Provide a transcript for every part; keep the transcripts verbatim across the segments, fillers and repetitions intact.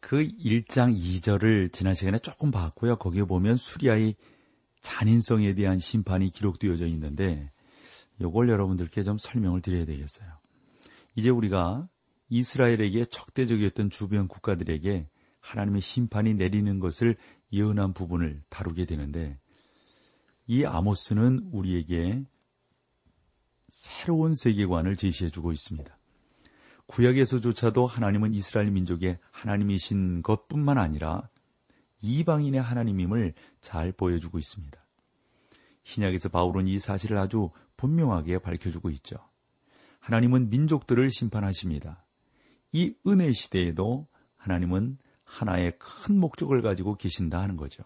그 일 장 이 절을 지난 시간에 조금 봤고요. 거기에 보면 수리아의 잔인성에 대한 심판이 기록되어져 있는데 요걸 여러분들께 좀 설명을 드려야 되겠어요. 이제 우리가 이스라엘에게 적대적이었던 주변 국가들에게 하나님의 심판이 내리는 것을 예언한 부분을 다루게 되는데, 이 아모스는 우리에게 새로운 세계관을 제시해주고 있습니다. 구약에서조차도 하나님은 이스라엘 민족의 하나님이신 것뿐만 아니라 이방인의 하나님임을 잘 보여주고 있습니다. 신약에서 바울은 이 사실을 아주 분명하게 밝혀주고 있죠. 하나님은 민족들을 심판하십니다. 이 은혜 시대에도 하나님은 하나의 큰 목적을 가지고 계신다 하는 거죠.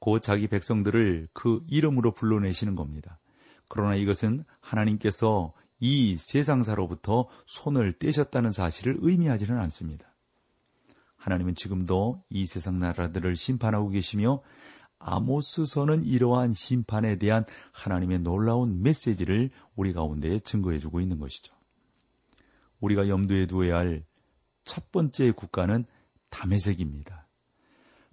곧 자기 백성들을 그 이름으로 불러내시는 겁니다. 그러나 이것은 하나님께서 이 세상사로부터 손을 떼셨다는 사실을 의미하지는 않습니다. 하나님은 지금도 이 세상 나라들을 심판하고 계시며, 아모스서는 이러한 심판에 대한 하나님의 놀라운 메시지를 우리 가운데 증거해주고 있는 것이죠. 우리가 염두에 두어야 할 첫 번째 국가는 다메섹입니다.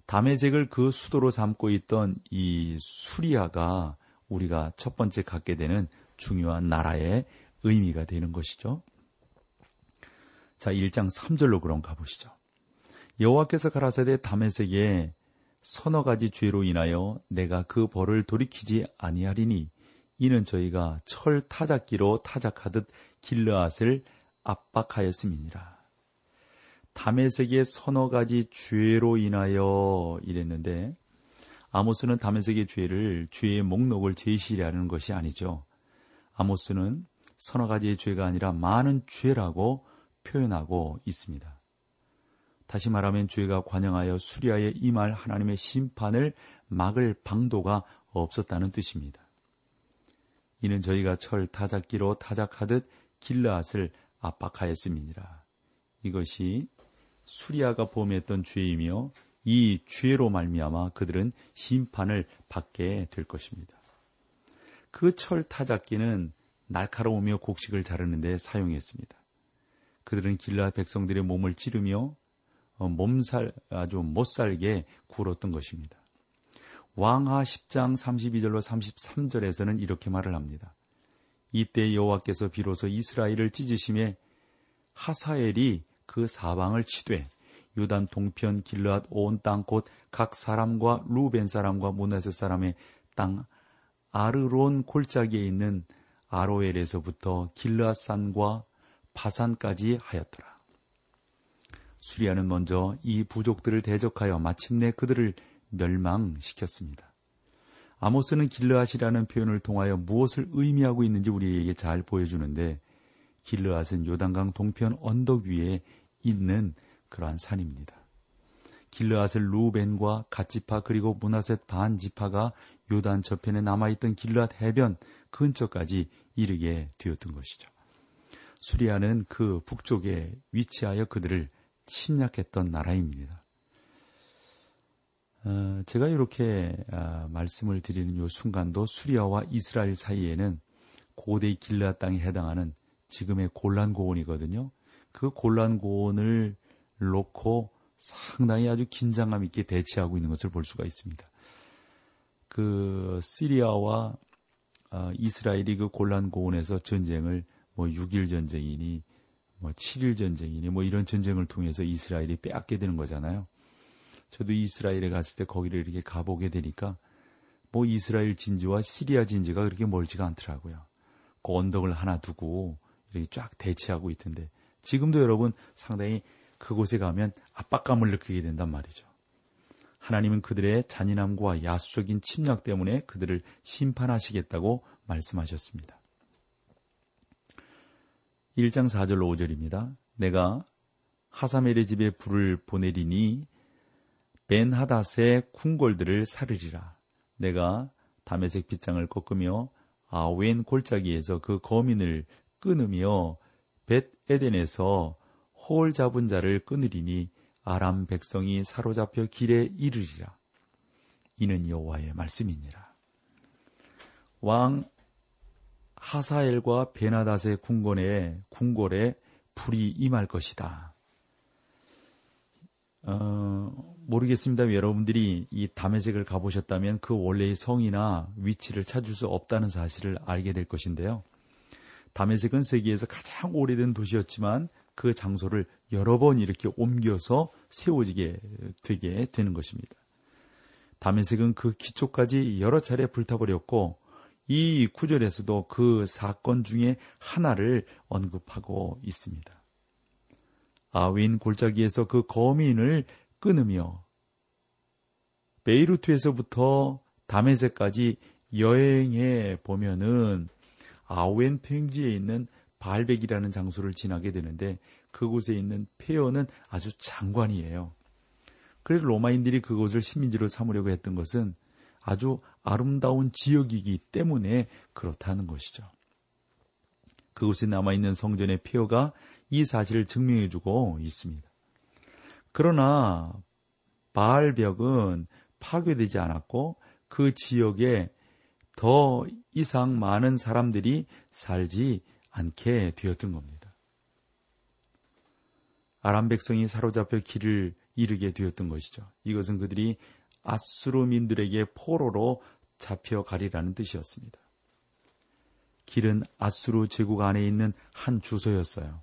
다메섹을 그 수도로 삼고 있던 이 수리아가 우리가 첫 번째 갖게 되는 중요한 나라의 의미가 되는 것이죠. 자, 일 장 삼 절로 그럼 가보시죠. 여호와께서 가라사대 다메섹의 서너 가지 죄로 인하여 내가 그 벌을 돌이키지 아니하리니, 이는 저희가 철 타작기로 타작하듯 길르앗을 압박하였음이니라. 다메섹의 서너 가지 죄로 인하여 이랬는데, 아모스는 다메섹의 죄를 죄의 목록을 제시하는 것이 아니죠. 아모스는 서너 가지의 죄가 아니라 많은 죄라고 표현하고 있습니다. 다시 말하면 죄가 관영하여 수리아에 임할 하나님의 심판을 막을 방도가 없었다는 뜻입니다. 이는 저희가 철 타작기로 타작하듯 길르앗을 압박하였음이니라. 이것이 수리아가 범했던 죄이며, 이 죄로 말미암아 그들은 심판을 받게 될 것입니다. 그 철 타작기는 날카로우며 곡식을 자르는 데 사용했습니다. 그들은 길르앗 백성들의 몸을 찌르며 몸살, 아주 못살게 굴었던 것입니다. 왕하 십 장 삼십이 절로 삼십삼 절에서는 이렇게 말을 합니다. 이때 여호와께서 비로소 이스라엘을 찢으심에 하사엘이 그 사방을 치되 요단 동편 길르앗 온 땅 곧 각 사람과 루벤 사람과 므낫세 사람의 땅 아르론 골짜기에 있는 아로엘에서부터 길르앗산과 바산까지 하였더라. 수리아는 먼저 이 부족들을 대적하여 마침내 그들을 멸망시켰습니다. 아모스는 길르앗이라는 표현을 통하여 무엇을 의미하고 있는지 우리에게 잘 보여주는데, 길르앗은 요단강 동편 언덕 위에 있는 그러한 산입니다. 길르앗을 루벤과 갓지파 그리고 므낫세 반지파가 요단 저편에 남아있던 길르앗 해변 근처까지 이르게 되었던 것이죠. 수리아는 그 북쪽에 위치하여 그들을 침략했던 나라입니다. 어, 제가 이렇게 아, 말씀을 드리는 이 순간도 수리아와 이스라엘 사이에는 고대 길르앗 땅에 해당하는 지금의 골란 고원이거든요. 그 골란 고원을 놓고 상당히 아주 긴장감 있게 대치하고 있는 것을 볼 수가 있습니다. 그 시리아와 어, 이스라엘이 그 골란 고원에서 전쟁을 뭐 육 일 전쟁이니 뭐 칠 일 전쟁이니 뭐 이런 전쟁을 통해서 이스라엘이 빼앗게 되는 거잖아요. 저도 이스라엘에 갔을 때 거기를 이렇게 가보게 되니까 뭐 이스라엘 진지와 시리아 진지가 그렇게 멀지가 않더라고요. 그 언덕을 하나 두고 이렇게 쫙 대치하고 있던데, 지금도 여러분 상당히 그곳에 가면 압박감을 느끼게 된단 말이죠. 하나님은 그들의 잔인함과 야수적인 침략 때문에 그들을 심판하시겠다고 말씀하셨습니다. 일 장 사 절로 오 절입니다. 내가 하사멜의 집에 불을 보내리니 벤하닷의 궁궐들을 사르리라. 내가 다메섹 빗장을 꺾으며 아웬 골짜기에서 그 거민을 끊으며 벳에덴에서 홀 잡은 자를 끊으리니 아람 백성이 사로잡혀 길에 이르리라. 이는 여호와의 말씀이니라. 왕 하사엘과 베나닷의 궁궐에, 궁궐에 불이 임할 것이다. 어, 모르겠습니다. 여러분들이 이 다메섹을 가보셨다면 그 원래의 성이나 위치를 찾을 수 없다는 사실을 알게 될 것인데요. 다메섹은 세계에서 가장 오래된 도시였지만 그 장소를 여러 번 이렇게 옮겨서 세워지게 되게 되는 것입니다. 다메섹은 그 기초까지 여러 차례 불타버렸고 이 구절에서도 그 사건 중에 하나를 언급하고 있습니다. 아윈 골짜기에서 그 거민을 끊으며 베이루트에서부터 다메섹까지 여행해 보면은 아웬 평지에 있는 발벡이라는 장소를 지나게 되는데 그곳에 있는 페어는 아주 장관이에요. 그래서 로마인들이 그곳을 식민지로 삼으려고 했던 것은 아주 아름다운 지역이기 때문에 그렇다는 것이죠. 그곳에 남아있는 성전의 페어가 이 사실을 증명해주고 있습니다. 그러나 바알벽은 파괴되지 않았고 그 지역에 더 이상 많은 사람들이 살지 않게 되었던 겁니다. 아람 백성이 사로잡혀 길을 이르게 되었던 것이죠. 이것은 그들이 아수르민들에게 포로로 잡혀가리라는 뜻이었습니다. 길은 아수르 제국 안에 있는 한 주소였어요.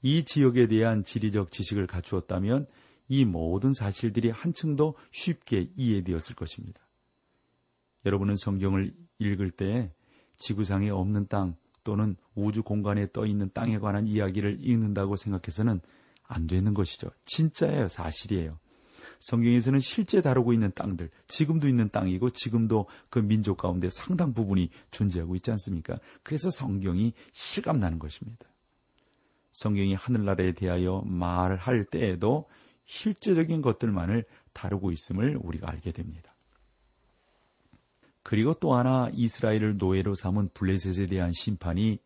이 지역에 대한 지리적 지식을 갖추었다면 이 모든 사실들이 한층 더 쉽게 이해되었을 것입니다. 여러분은 성경을 읽을 때 지구상에 없는 땅 또는 우주 공간에 떠 있는 땅에 관한 이야기를 읽는다고 생각해서는 안 되는 것이죠. 진짜예요. 사실이에요. 성경에서는 실제 다루고 있는 땅들, 지금도 있는 땅이고 지금도 그 민족 가운데 상당 부분이 존재하고 있지 않습니까? 그래서 성경이 실감나는 것입니다. 성경이 하늘나라에 대하여 말할 때에도 실제적인 것들만을 다루고 있음을 우리가 알게 됩니다. 그리고 또 하나 이스라엘을 노예로 삼은 블레셋에 대한 심판이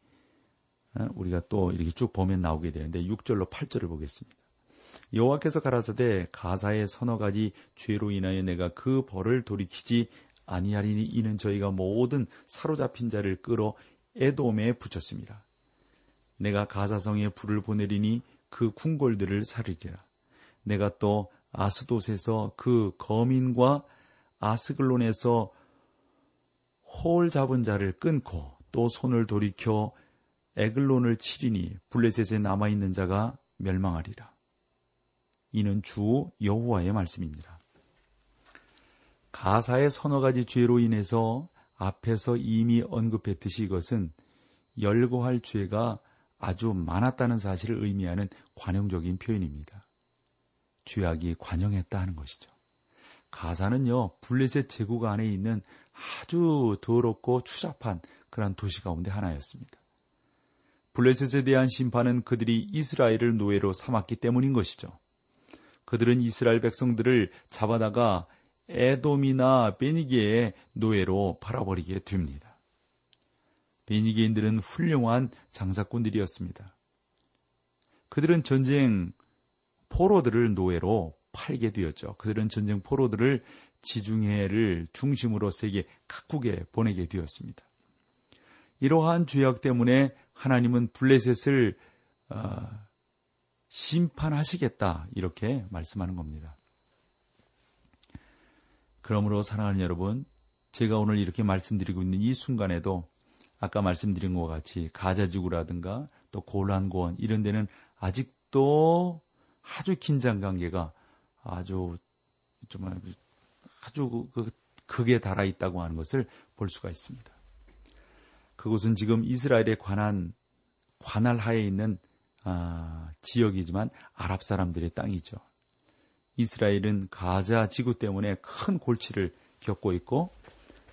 우리가 또 이렇게 쭉 보면 나오게 되는데 육 절로 팔 절을 보겠습니다. 여호와께서 가라사대 가사의 서너 가지 죄로 인하여 내가 그 벌을 돌이키지 아니하리니 이는 저희가 모든 사로잡힌 자를 끌어 에돔에 붙였습니다. 내가 가사성에 불을 보내리니 그 궁궐들을 사르리라. 내가 또 아스돗에서 그 거민과 아스글론에서 홀 잡은 자를 끊고 또 손을 돌이켜 에글론을 치리니 블레셋에 남아있는 자가 멸망하리라. 이는 주 여호와의 말씀이니라. 가사의 서너 가지 죄로 인해서 앞에서 이미 언급했듯이 이것은 열거할 죄가 아주 많았다는 사실을 의미하는 관용적인 표현입니다. 죄악이 관용했다 하는 것이죠. 가사는요, 블레셋 제국 안에 있는 아주 더럽고 추잡한 그런 도시 가운데 하나였습니다. 블레셋에 대한 심판은 그들이 이스라엘을 노예로 삼았기 때문인 것이죠. 그들은 이스라엘 백성들을 잡아다가 에돔이나 베니게의 노예로 팔아버리게 됩니다. 베니게인들은 훌륭한 장사꾼들이었습니다. 그들은 전쟁 포로들을 노예로 팔게 되었죠. 그들은 전쟁 포로들을 지중해를 중심으로 세계 각국에 보내게 되었습니다. 이러한 죄악 때문에 하나님은 블레셋을 어, 심판하시겠다 이렇게 말씀하는 겁니다. 그러므로 사랑하는 여러분, 제가 오늘 이렇게 말씀드리고 있는 이 순간에도 아까 말씀드린 것과 같이 가자지구라든가 또 골란 고원 이런 데는 아직도 아주 긴장관계가 아주 정말 아주 그 극에 달아 있다고 하는 것을 볼 수가 있습니다. 그곳은 지금 이스라엘에 관한 관할 하에 있는 아, 지역이지만 아랍 사람들의 땅이죠. 이스라엘은 가자 지구 때문에 큰 골치를 겪고 있고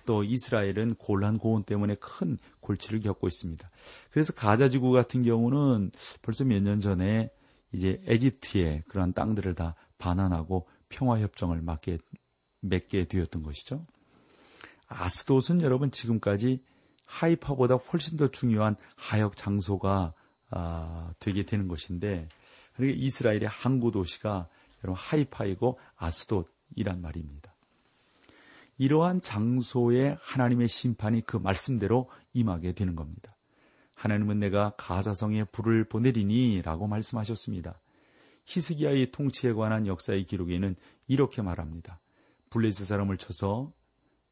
또 이스라엘은 골란 고원 때문에 큰 골치를 겪고 있습니다. 그래서 가자 지구 같은 경우는 벌써 몇 년 전에 이제 에집트의 그러한 땅들을 다 반환하고 평화협정을 맺게, 맺게 되었던 것이죠. 아스돗은 여러분 지금까지 하이파보다 훨씬 더 중요한 하역 장소가 아, 되게 되는 것인데, 그러니까 이스라엘의 항구 도시가 여러분 하이파이고 아스돗이란 말입니다. 이러한 장소에 하나님의 심판이 그 말씀대로 임하게 되는 겁니다. 하나님은 내가 가사성에 불을 보내리니 라고 말씀하셨습니다. 히스기야의 통치에 관한 역사의 기록에는 이렇게 말합니다. 블레셋 사람을 쳐서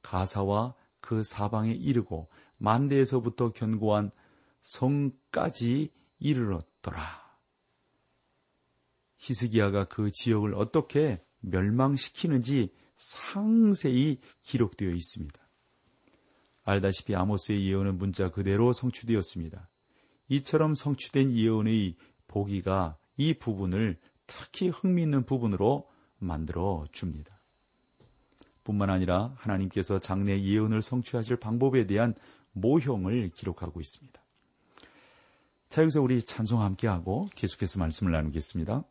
가사와 그 사방에 이르고 만대에서부터 견고한 성까지 이르렀더라. 히스기야가 그 지역을 어떻게 멸망시키는지 상세히 기록되어 있습니다. 알다시피 아모스의 예언은 문자 그대로 성취되었습니다. 이처럼 성취된 예언의 보기가 이 부분을 특히 흥미있는 부분으로 만들어 줍니다. 뿐만 아니라 하나님께서 장래 예언을 성취하실 방법에 대한 모형을 기록하고 있습니다. 자, 여기서 우리 찬송 함께하고 계속해서 말씀을 나누겠습니다.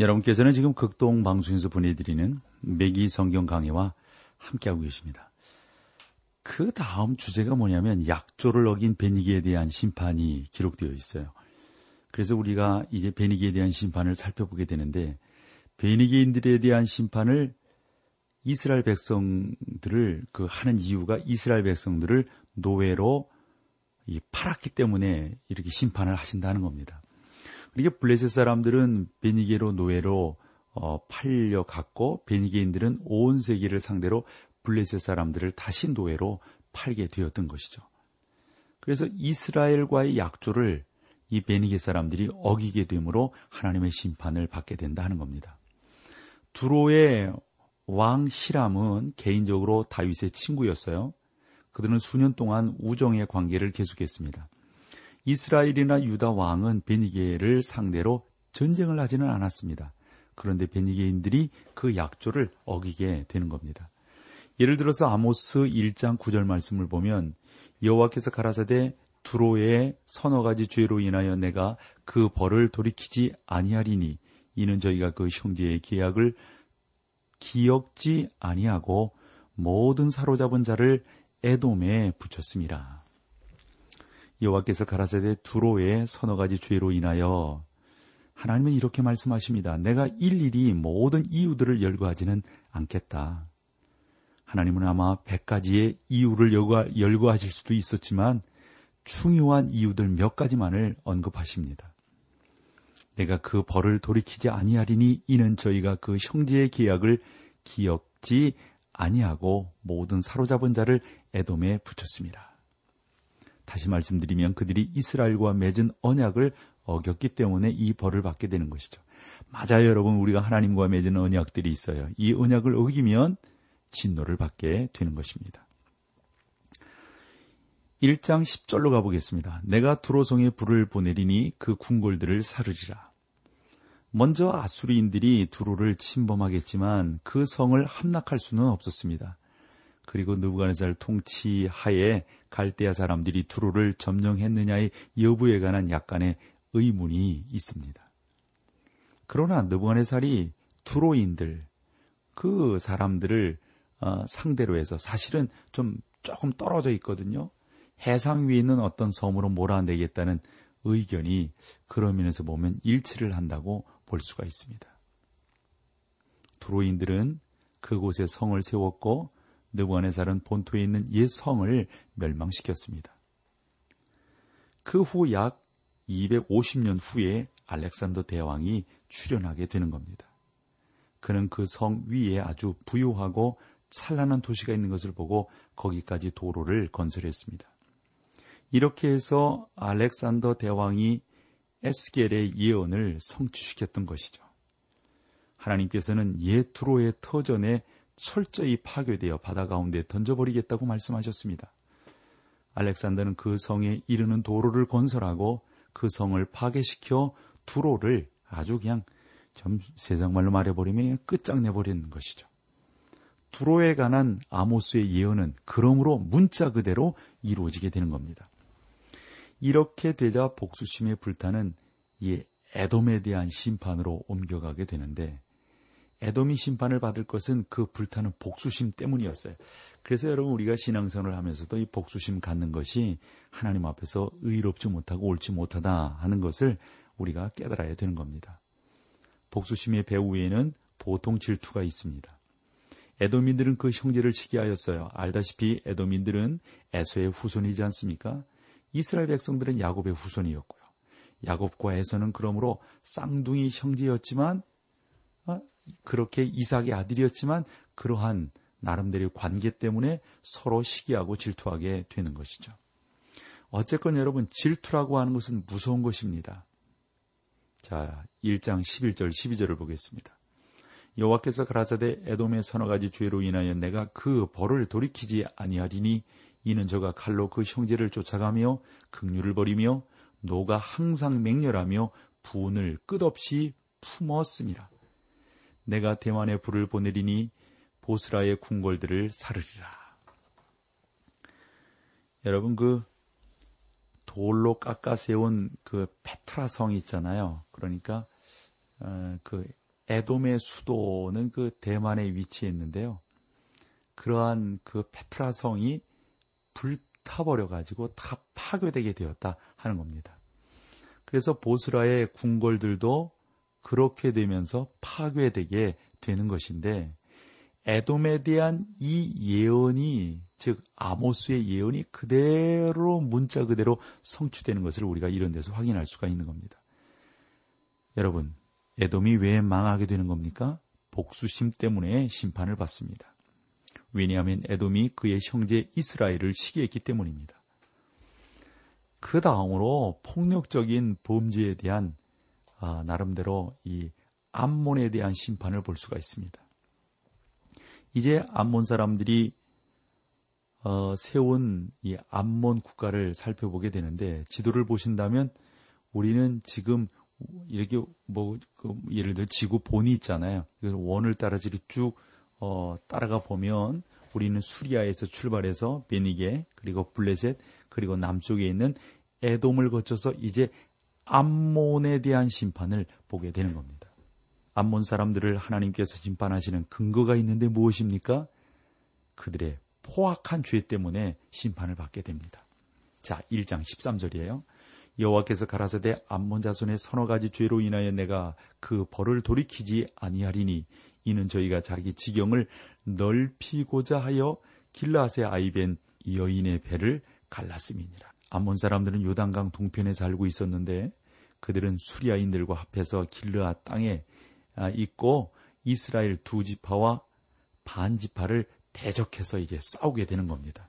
여러분께서는 지금 극동방송에서 보내드리는 매기 성경강회와 함께하고 계십니다. 그 다음 주제가 뭐냐면 약조를 어긴 베니게에 대한 심판이 기록되어 있어요. 그래서 우리가 이제 베니게에 대한 심판을 살펴보게 되는데, 베니게인들에 대한 심판을 이스라엘 백성들을 그 하는 이유가 이스라엘 백성들을 노예로 이 팔았기 때문에 이렇게 심판을 하신다는 겁니다. 그러니까 블레셋 사람들은 베니게로 노예로 어, 팔려갔고, 베니게인들은 온 세계를 상대로 블레셋 사람들을 다시 노예로 팔게 되었던 것이죠. 그래서 이스라엘과의 약조를 이 베니게 사람들이 어기게 되므로 하나님의 심판을 받게 된다 하는 겁니다. 두로의 왕 히람은 개인적으로 다윗의 친구였어요. 그들은 수년 동안 우정의 관계를 계속했습니다. 이스라엘이나 유다 왕은 베니게를 상대로 전쟁을 하지는 않았습니다. 그런데 베니게인들이 그 약조를 어기게 되는 겁니다. 예를 들어서 아모스 일 장 구 절 말씀을 보면, 여호와께서 가라사대 두로의 서너 가지 죄로 인하여 내가 그 벌을 돌이키지 아니하리니 이는 저희가 그 형제의 계약을 기억지 아니하고 모든 사로잡은 자를 에돔에 붙였습니다. 여호와께서 가라사대 두로의 서너 가지 죄로 인하여, 하나님은 이렇게 말씀하십니다. 내가 일일이 모든 이유들을 열거하지는 않겠다. 하나님은 아마 백 가지의 이유를 열거하실 수도 있었지만 중요한 이유들 몇 가지만을 언급하십니다. 내가 그 벌을 돌이키지 아니하리니 이는 저희가 그 형제의 계약을 기억지 아니하고 모든 사로잡은 자를 에돔에 붙였습니다. 다시 말씀드리면 그들이 이스라엘과 맺은 언약을 어겼기 때문에 이 벌을 받게 되는 것이죠. 맞아요, 여러분. 우리가 하나님과 맺은 언약들이 있어요. 이 언약을 어기면 진노를 받게 되는 것입니다. 일 장 십 절로 가보겠습니다. 내가 두로성에 불을 보내리니 그 궁궐들을 사르리라. 먼저 아수리인들이 두로를 침범하겠지만 그 성을 함락할 수는 없었습니다. 그리고 느부갓네살 통치하에 갈대아 사람들이 두로를 점령했느냐의 여부에 관한 약간의 의문이 있습니다. 그러나 느부갓네살이 두로인들 그 사람들을 상대로 해서 사실은 좀 조금 떨어져 있거든요. 해상 위에 있는 어떤 섬으로 몰아내겠다는 의견이 그런 면에서 보면 일치를 한다고 볼 수가 있습니다. 두로인들은 그곳에 성을 세웠고 느부갓네살은 본토에 있는 옛 성을 멸망시켰습니다. 그 후 약 이백오십 년 후에 알렉산더 대왕이 출현하게 되는 겁니다. 그는 그 성 위에 아주 부유하고 찬란한 도시가 있는 것을 보고 거기까지 도로를 건설했습니다. 이렇게 해서 알렉산더 대왕이 에스겔의 예언을 성취시켰던 것이죠. 하나님께서는 옛 두로의 터전에 철저히 파괴되어 바다 가운데 던져버리겠다고 말씀하셨습니다. 알렉산더는 그 성에 이르는 도로를 건설하고 그 성을 파괴시켜 두로를 아주 그냥 좀 세상말로 말해버리면 끝장내버리는 것이죠. 두로에 관한 아모스의 예언은 그러므로 문자 그대로 이루어지게 되는 겁니다. 이렇게 되자 복수심에 불타는 이 에돔에 대한 심판으로 옮겨가게 되는데, 에돔이 심판을 받을 것은 그 불타는 복수심 때문이었어요. 그래서 여러분, 우리가 신앙생활을 하면서도 이 복수심 갖는 것이 하나님 앞에서 의롭지 못하고 옳지 못하다 하는 것을 우리가 깨달아야 되는 겁니다. 복수심의 배후에는 보통 질투가 있습니다. 에돔인들은 그 형제를 치게 하였어요. 알다시피 에돔인들은 에서의 후손이지 않습니까? 이스라엘 백성들은 야곱의 후손이었고요. 야곱과 에서는 그러므로 쌍둥이 형제였지만, 그렇게 이삭의 아들이었지만 그러한 나름대로의 관계 때문에 서로 시기하고 질투하게 되는 것이죠. 어쨌건 여러분, 질투라고 하는 것은 무서운 것입니다. 자, 일 장 십일 절 십이 절을 보겠습니다. 여호와께서 가라사대 에돔의 서너 가지 죄로 인하여 내가 그 벌을 돌이키지 아니하리니 이는 저가 칼로 그 형제를 쫓아가며 긍휼을 버리며 노가 항상 맹렬하며 분을 끝없이 품었음이라. 내가 대만에 불을 보내리니 보스라의 궁궐들을 사르리라. 여러분, 그 돌로 깎아 세운 그 페트라 성이 있잖아요. 그러니까 그 에돔의 수도는 그 대만에 위치했는데요. 그러한 그 페트라 성이 불타버려 가지고 다 파괴되게 되었다 하는 겁니다. 그래서 보스라의 궁궐들도 그렇게 되면서 파괴되게 되는 것인데, 에돔에 대한 이 예언이, 즉 아모스의 예언이 그대로 문자 그대로 성취되는 것을 우리가 이런 데서 확인할 수가 있는 겁니다. 여러분, 에돔이 왜 망하게 되는 겁니까? 복수심 때문에 심판을 받습니다. 왜냐하면 에돔이 그의 형제 이스라엘을 시기했기 때문입니다. 그 다음으로 폭력적인 범죄에 대한 아, 나름대로 이 암몬에 대한 심판을 볼 수가 있습니다. 이제 암몬 사람들이 어, 세운 이 암몬 국가를 살펴보게 되는데, 지도를 보신다면 우리는 지금 이렇게 뭐 그 예를 들어 지구 본이 있잖아요. 원을 따라서 쭉 어, 따라가 보면 우리는 수리아에서 출발해서 베니게, 그리고 블레셋, 그리고 남쪽에 있는 에돔을 거쳐서 이제 암몬에 대한 심판을 보게 되는 겁니다. 암몬 사람들을 하나님께서 심판하시는 근거가 있는데 무엇입니까? 그들의 포악한 죄 때문에 심판을 받게 됩니다. 자, 일 장 십삼 절이에요. 여호와께서 가라사대 암몬 자손의 서너 가지 죄로 인하여 내가 그 벌을 돌이키지 아니하리니, 이는 저희가 자기 지경을 넓히고자 하여 길르앗의 아이벤 여인의 배를 갈랐음이니라. 암몬 사람들은 요단강 동편에 살고 있었는데, 그들은 수리아인들과 합해서 길르앗 땅에 있고 이스라엘 두 지파와 반 지파를 대적해서 이제 싸우게 되는 겁니다.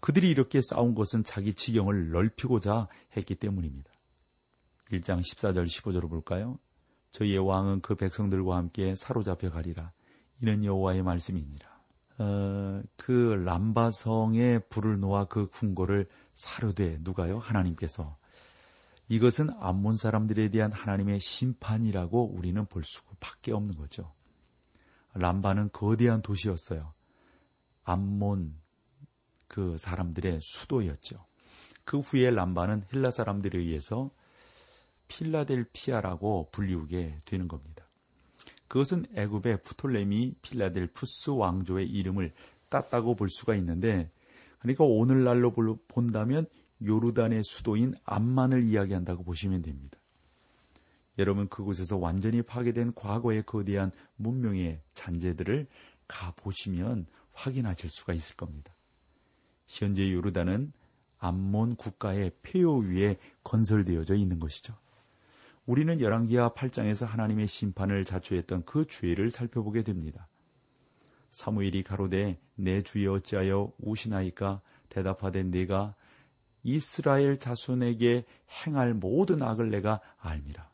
그들이 이렇게 싸운 것은 자기 지경을 넓히고자 했기 때문입니다. 일 장 십사 절 십오 절을 볼까요? 저희의 왕은 그 백성들과 함께 사로잡혀 가리라. 이는 여호와의 말씀이니라. 어, 그 람바성에 불을 놓아 그 궁궐을 사르되, 누가요? 하나님께서. 이것은 암몬 사람들에 대한 하나님의 심판이라고 우리는 볼 수밖에 없는 거죠. 람바는 거대한 도시였어요. 암몬 그 사람들의 수도였죠. 그 후에 람바는 헬라 사람들에 의해서 필라델피아라고 불리우게 되는 겁니다. 그것은 애굽의 프톨레미 필라델푸스 왕조의 이름을 땄다고 볼 수가 있는데, 그러니까 오늘날로 본다면 요르단의 수도인 암만을 이야기한다고 보시면 됩니다. 여러분, 그곳에서 완전히 파괴된 과거의 거대한 문명의 잔재들을 가보시면 확인하실 수가 있을 겁니다. 현재 요르단은 암몬 국가의 폐허 위에 건설되어져 있는 것이죠. 우리는 열왕기하 팔 장에서 하나님의 심판을 자초했던 그 죄를 살펴보게 됩니다. 사무엘이 가로되, 내 주여 어찌하여 우시나이까? 대답하되, 내가 이스라엘 자손에게 행할 모든 악을 내가 알미라.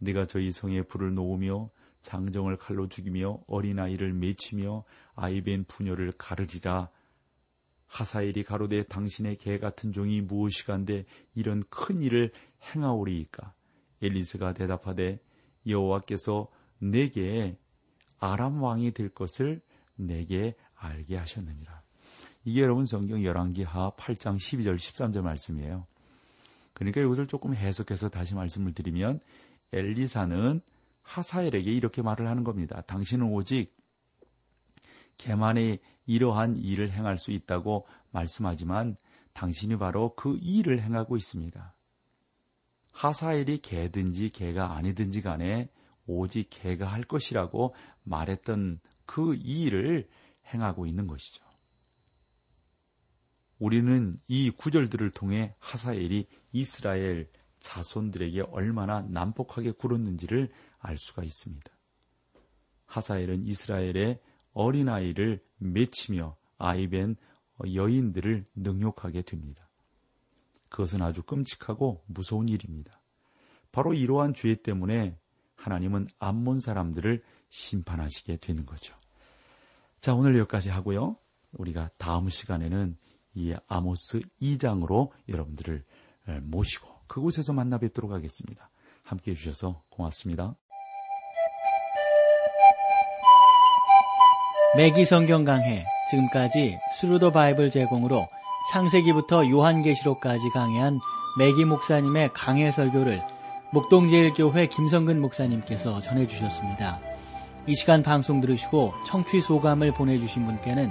네가 저희 성에 불을 놓으며 장정을 칼로 죽이며 어린아이를 맺히며 아이벤 부녀를 가르리라. 하사엘이 가로되, 당신의 개 같은 종이 무엇이간데 이런 큰 일을 행하오리이까? 엘리스가 대답하되, 여호와께서 내게 아람 왕이 될 것을 내게 알게 하셨느니라. 이게 여러분 성경 열왕기하 팔 장 십이 절 십삼 절 말씀이에요. 그러니까 이것을 조금 해석해서 다시 말씀을 드리면, 엘리사는 하사엘에게 이렇게 말을 하는 겁니다. 당신은 오직 개만의 이러한 일을 행할 수 있다고 말씀하지만 당신이 바로 그 일을 행하고 있습니다. 하사엘이 개든지 개가 아니든지 간에 오직 개가 할 것이라고 말했던 그 일을 행하고 있는 것이죠. 우리는 이 구절들을 통해 하사엘이 이스라엘 자손들에게 얼마나 난폭하게 굴었는지를 알 수가 있습니다. 하사엘은 이스라엘의 어린아이를 맺히며 아이벤 여인들을 능욕하게 됩니다. 그것은 아주 끔찍하고 무서운 일입니다. 바로 이러한 죄 때문에 하나님은 암몬 사람들을 심판하시게 되는 거죠. 자, 오늘 여기까지 하고요. 우리가 다음 시간에는 이 아모스 이 장으로 여러분들을 모시고 그곳에서 만나 뵙도록 하겠습니다. 함께해 주셔서 고맙습니다. 매기 성경강회, 지금까지 스루 더 바이블 제공으로 창세기부터 요한계시록까지 강해한 매기 목사님의 강해 설교를 목동제일교회 김성근 목사님께서 전해주셨습니다. 이 시간 방송 들으시고 청취 소감을 보내주신 분께는